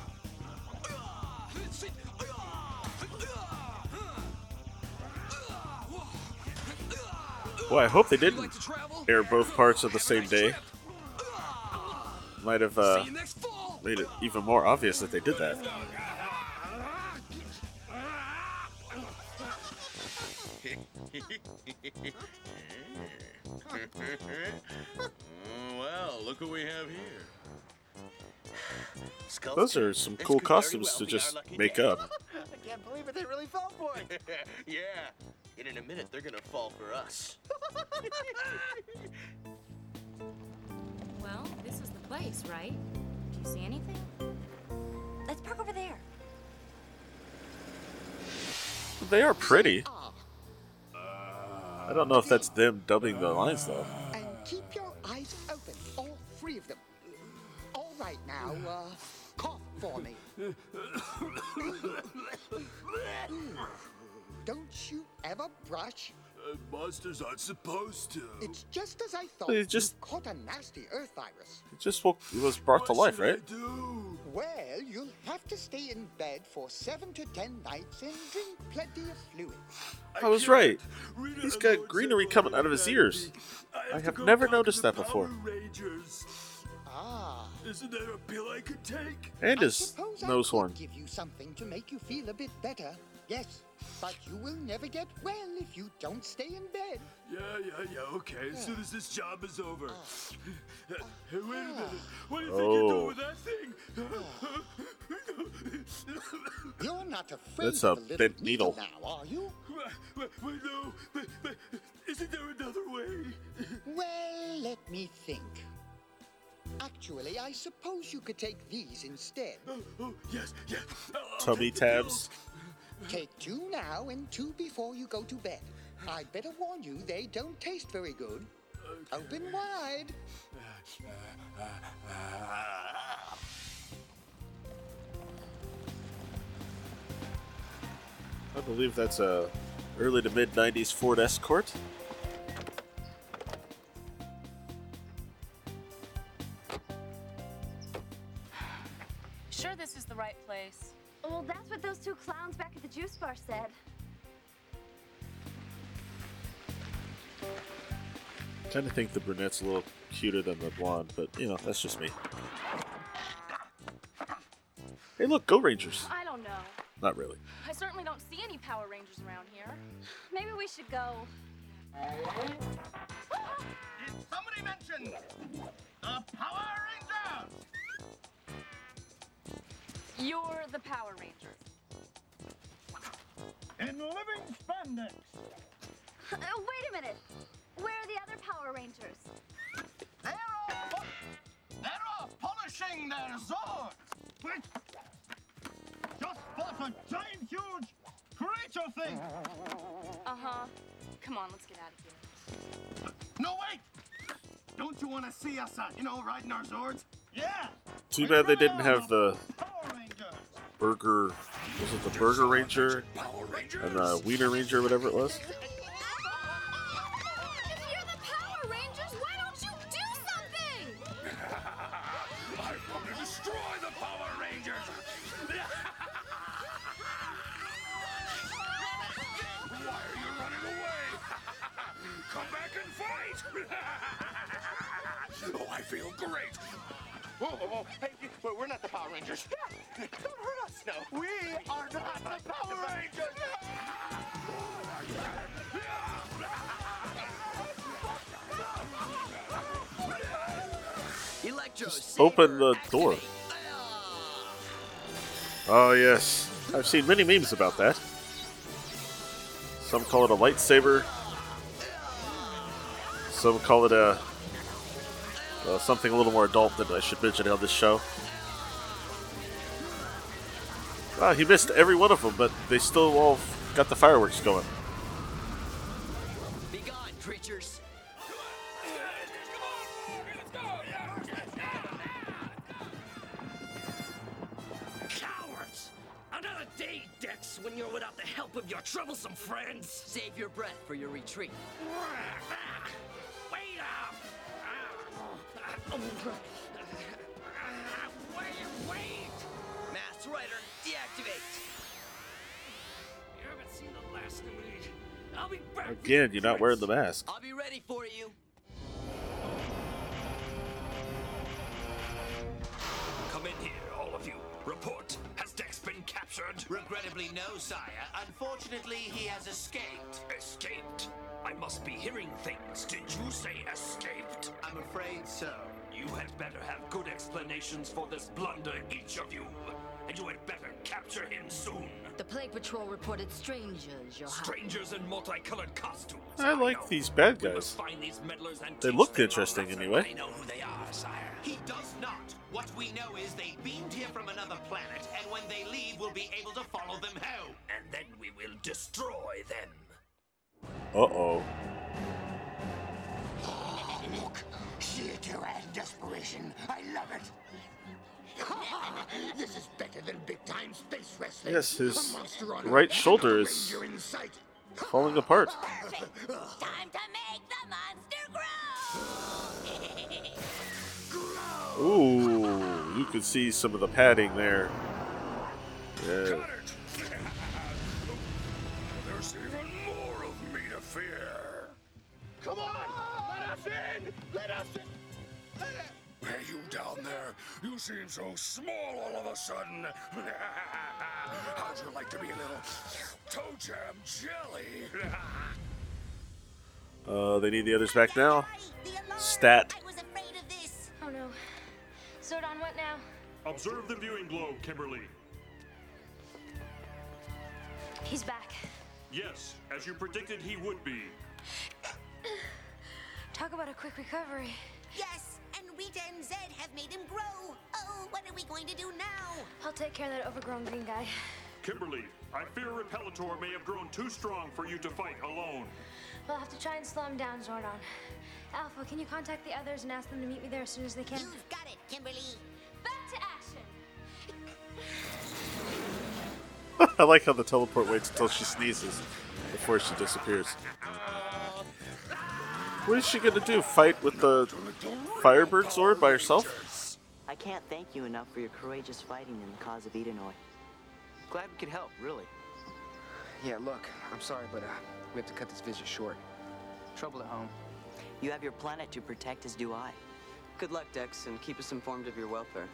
Well, I hope they didn't air both parts of the same day. Might have uh, made it even more obvious that they did that. Well, look what we have here. Those are some cool costumes to just make up. I can't believe it, they really fell for it. Yeah, and in a minute they're gonna fall for us. Well, this is the place, right? Do you see anything? Let's park over there. They are pretty. I don't know if that's them dubbing the lines, though. And keep your eyes open, all three of them. All right now, uh, cough for me. Don't you ever brush? Uh, monsters aren't supposed to. It's just as I thought. It just you caught a nasty Earth virus. It just woke, it was brought what to life, right? Do? Well, you'll have to stay in bed for seven to ten nights and drink plenty of fluids. I, I was right. Rita He's got greenery coming out of his ears. I have, I have never noticed that before. Rangers. Ah. Isn't there a pill I could take? And his nose horn. I could give you something to make you feel a bit better. Yes, but you will never get well if you don't stay in bed. Yeah, yeah, yeah, okay. As soon as this job is over. Uh, uh, Wait a minute. What do you oh. think you're doing with that thing? You're not afraid That's a of the bent needle. needle now, are you? Well, well, no, but, but isn't there another way? Well, let me think. Actually, I suppose you could take these instead. Oh, oh yes, yes. Tummy tabs. Take two now and two before you go to bed. I'd better warn you, they don't taste very good. Okay. Open wide. I believe that's a early to mid nineties Ford Escort. Sure, this is the right place. Well, that's what those two clowns back at the juice bar said. I kind of think the brunette's a little cuter than the blonde, but, you know, that's just me. Hey, look, Go Rangers. I don't know. Not really. I certainly don't see any Power Rangers around here. Maybe we should go. Did somebody mention the Power Rangers? You're the Power Rangers. in living spandex. Uh, wait a minute. Where are the other Power Rangers? They're all, they're all polishing their zords. Just spot a giant, huge creature thing. Uh-huh. Come on, let's get out of here. No, wait. Don't you want to see us, uh, you know, riding our zords? Yeah. Too bad they didn't have the burger, was it the Burger Ranger and the Wiener Ranger or whatever it was? If you're the Power Rangers, why don't you do something? I want to destroy the Power Rangers! Why are you running away? Come back and fight! Oh, I feel great! Whoa, whoa, whoa. Hey, we're not the Power Rangers. Yeah, don't hurt us. No, we are not the Power Rangers. Just open the door. Oh, yes. I've seen many memes about that. Some call it a lightsaber. Some call it a... Uh, something a little more adult than I should mention on this show. Wow, he missed every one of them, but they still all got the fireworks going. Be gone, creatures! Cowards! Another day, Dex, when you're without the help of your troublesome friends. Save your breath for your retreat. Wait up! Oh. Uh, wait, wait! Masked Rider, deactivate! You haven't seen the last of me. I'll be back. Again, you're not wearing the mask. I'll be ready for you. Come in here, all of you. Report. Has Dex been captured? Regrettably, no, sire. Unfortunately, he has escaped. Escaped? I must be hearing things. Did you say escaped? I'm afraid so. You had better have good explanations for this blunder, each of you. And you had better capture him soon. The Plague Patrol reported strangers, your highness. Strangers in multicolored costumes. I, I like know. These bad guys. Find these meddlers and they looked interesting anyway. I know who they are, sire. He does not. What we know is they beamed here from another planet, and when they leave, we'll be able to follow them home. And then we will destroy them. Uh-oh. Look, theater and desperation. I love it. This is better than big-time space wrestling. Yes, his right shoulder is falling apart. Perfect. Time to make the monster grow. Ooh, you can see some of the padding there. Yeah. Come on! Let us in! Let us in! Let it! Hey, you down there! You seem so small all of a sudden! How'd you like to be a little toe jam jelly? uh, they need the others back now. Stat. I was afraid of this. Oh no. Zordon, what now? Observe the viewing globe, Kimberly. He's back. Yes, as you predicted he would be. Talk about a quick recovery. Yes, and Rita and Zed have made him grow. Oh, what are we going to do now? I'll take care of that overgrown green guy. Kimberly, I fear Repellator may have grown too strong for you to fight alone. We'll have to try and slow him down, Zordon. Alpha, can you contact the others and ask them to meet me there as soon as they can? You've got it, Kimberly. Back to action. I like how the teleport waits until she sneezes before she disappears. What is she gonna do? Fight with the Firebird sword by herself? I can't thank you enough for your courageous fighting in the cause of Edenoi. Glad we could help, really. Yeah, look, I'm sorry, but uh, we have to cut this visit short. Trouble at home. You have your planet to protect, as do I. Good luck, Dex, and keep us informed of your welfare.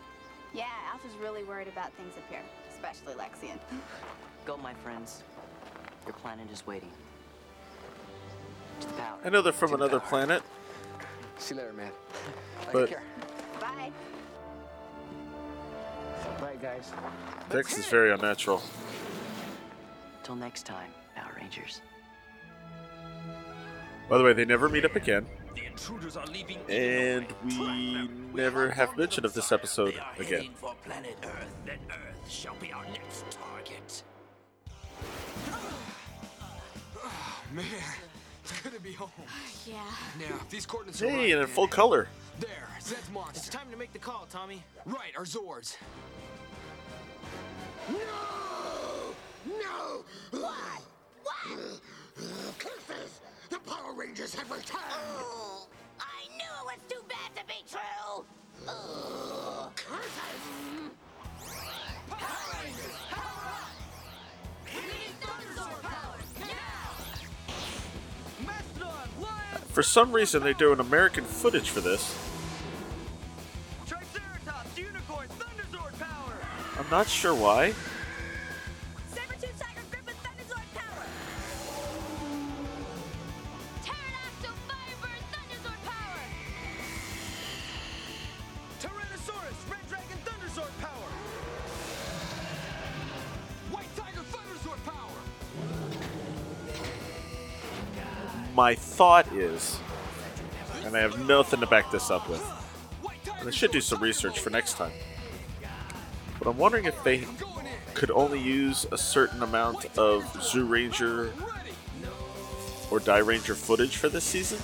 Yeah, Alpha's really worried about things up here, especially Lexian. Go, my friends. Your planet is waiting. I know they're from another planet. See you later, man. But bye. Bye, guys. Dex is very unnatural. Till next time, Power Rangers. By the way, they never meet up again. And we never have mention of this episode again. It's good to be home. Yeah. Now, these coordinates are hey, and in full color. There, Zed's monster. It's time to make the call, Tommy. Right, our Zords. No! No! Why? Why? Curses! The Power Rangers have returned! Oh, I knew it was too bad to be true! Oh, curses! Power Rangers, power up! We need Thunderzord powers, now! Mastodon, Lion! For some reason, they do an American footage for this. Triceratops, Unicorn, Thunderzord power! I'm not sure why. My thought is, and I have nothing to back this up with, and I should do some research for next time, but I'm wondering if they could only use a certain amount of Zyuranger or Dairanger footage for this season,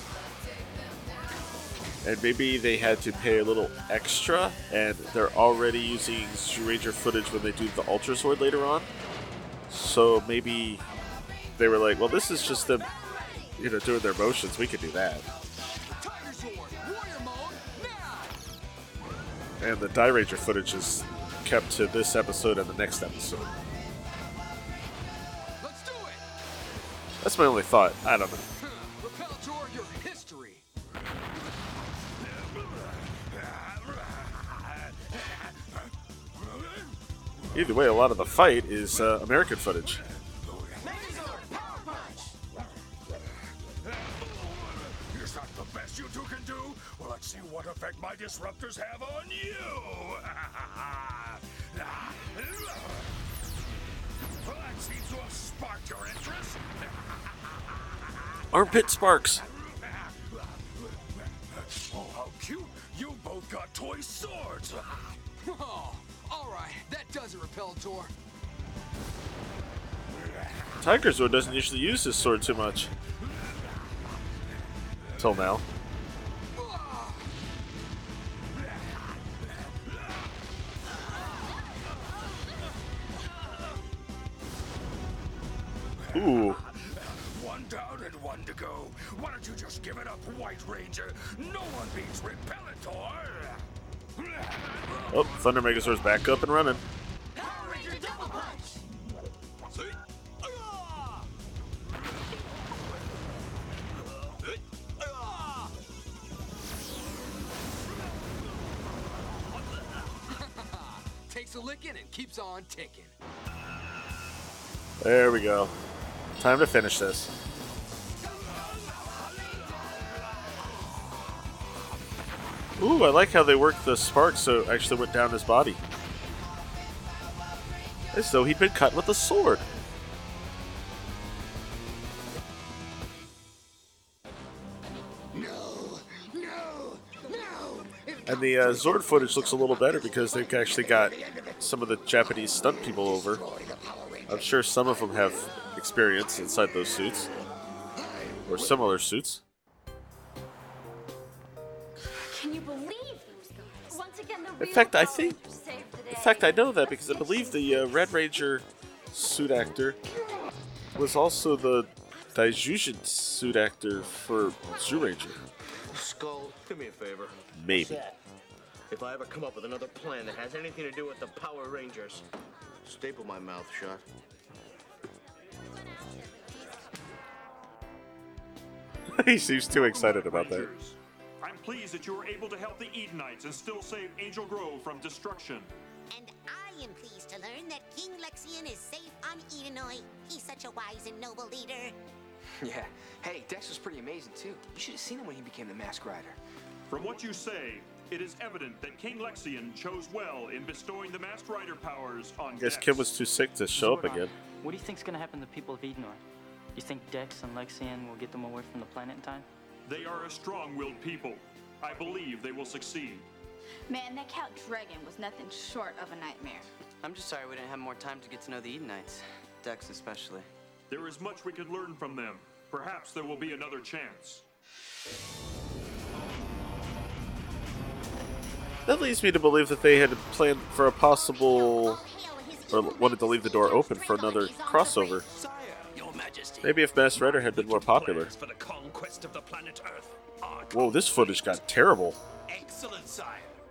and maybe they had to pay a little extra, and they're already using Zyuranger footage when they do the Ultrazord later on, so maybe they were like, well, this is just them, you know, doing their motions. We could do that. And the Dairanger footage is kept to this episode and the next episode. Let's do it. That's my only thought. I don't know. Repellator, your history. Either way, a lot of the fight is uh, American footage. You two can do? Well, let's see what effect my disruptors have on you! Well, that seems to have sparked your interest. Armpit sparks. Oh, how cute! You both got toy swords! Oh, alright, that does it, Repellator. Tigerzord doesn't usually use his sword too much. Till now. Ooh. One down and one to go. Why don't you just give it up, White Ranger? No one beats Repellator. Oh, Thunder Megazord's back up and running. Power Ranger double punch. See? Takes a licking and keeps on ticking. There we go. Time to finish this. Ooh, I like how they worked the spark so it actually went down his body. As though he'd been cut with a sword. No, no, no. And the uh, Zord footage looks a little better because they've actually got some of the Japanese stunt people over. I'm sure some of them have experience inside those suits or similar suits. Can you believe those guys? Once again, the in fact, I think, in fact, I know that because I believe the uh, Red Ranger suit actor was also the Daijujin suit actor for Zyuranger. Skull, do me a favor. Maybe. If I ever come up with another plan that has anything to do with the Power Rangers, staple my mouth shut. He seems too excited about that. I'm pleased that you were able to help the Edenites and still save Angel Grove from destruction. And I am pleased to learn that King Lexian is safe on Edenoi. He's such a wise and noble leader. Yeah. Hey, Dex was pretty amazing too. You should have seen him when he became the Masked Rider. From what you say, it is evident that King Lexian chose well in bestowing the Masked Rider powers on Dex. I guess Kim was too sick to show up again. What do you think's gonna happen to the people of Edenoi? You think Dex and Lexian will get them away from the planet in time? They are a strong-willed people. I believe they will succeed. Man, that Count Dregon was nothing short of a nightmare. I'm just sorry we didn't have more time to get to know the Edenites, Dex especially. There is much we could learn from them. Perhaps there will be another chance. That leads me to believe that they had planned for a possible, or wanted to leave the door open for another crossover. Maybe if Masked Rider had been more popular. Whoa, this footage got terrible. Excellent, sire.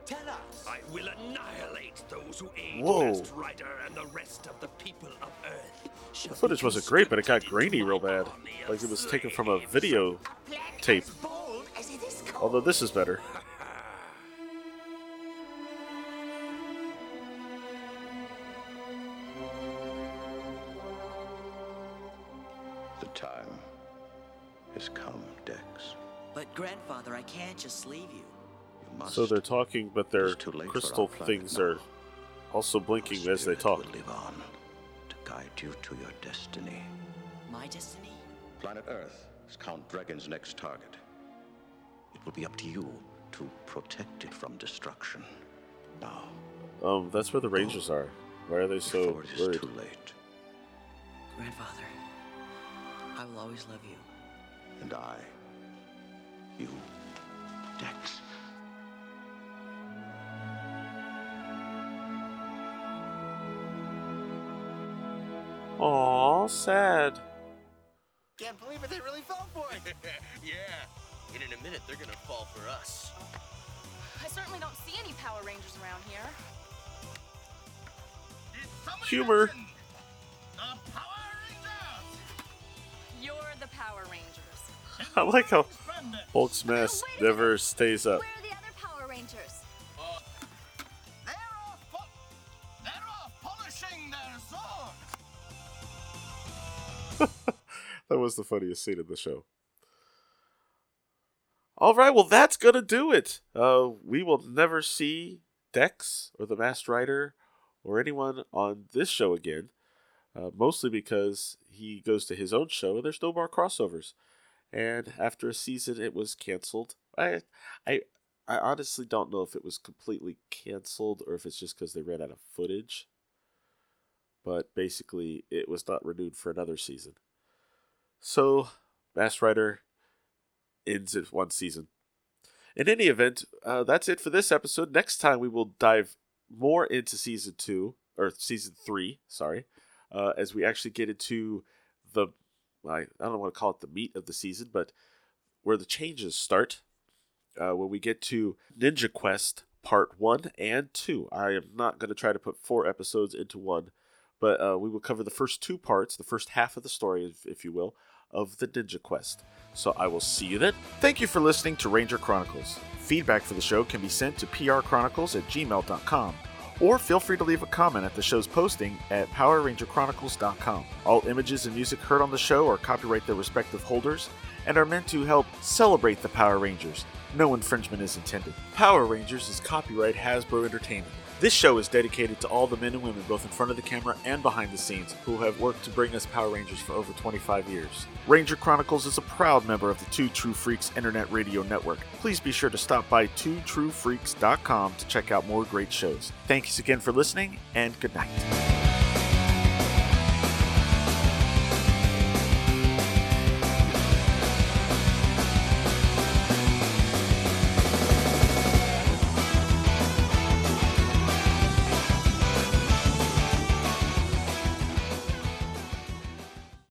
Tell us. I will annihilate those who aid Masked Rider and the rest of the people of Earth. The footage wasn't great, but it got grainy real bad. Like it was taken from a video tape. Although this is better. The time has come, Dex. But grandfather, I can't just leave you. So they're talking, but their crystal things are also blinking as they talk. Live on to guide you to your destiny. My destiny? Planet Earth is Count Dregon's next target. It will be up to you to protect it from destruction. Now. Um, that's where the Rangers are. Why are they so worried? Before it is too late. Grandfather, I will always love you. And I, you, Dex. Aww, sad. Can't believe it, they really fell for it. Yeah, and in a minute they're gonna fall for us. I certainly don't see any Power Rangers around here. Did Humor. The Power Rangers. You're the Power Rangers. I like how Hulk's mask oh, never stays up. Where are the other Power Rangers? Uh, they're all po- they're all polishing their swords. That was the funniest scene of the show. All right, well, that's going to do it. Uh, we will never see Dex or the Masked Rider or anyone on this show again, uh, mostly because he goes to his own show and there's no more crossovers. And after a season, it was canceled. I, I, I honestly don't know if it was completely canceled or if it's just because they ran out of footage. But basically, it was not renewed for another season. So, Masked Rider ends at one season. In any event, uh, that's it for this episode. Next time, we will dive more into season two, or season three, sorry, uh, as we actually get into the, I don't want to call it the meat of the season, but where the changes start, uh, when we get to Ninja Quest Part one and two. I am not going to try to put four episodes into one. But uh, we will cover the first two parts, the first half of the story, if, if you will, of the Ninja Quest. So I will see you then. Thank you for listening to Ranger Chronicles. Feedback for the show can be sent to p r chronicles at gmail dot com. Or feel free to leave a comment at the show's posting at power ranger chronicles dot com. All images and music heard on the show are copyright their respective holders and are meant to help celebrate the Power Rangers. No infringement is intended. Power Rangers is copyright Hasbro Entertainment. This show is dedicated to all the men and women, both in front of the camera and behind the scenes, who have worked to bring us Power Rangers for over twenty-five years. Ranger Chronicles is a proud member of the Two True Freaks Internet Radio Network. Please be sure to stop by two true freaks dot com to check out more great shows. Thanks again for listening, and good night.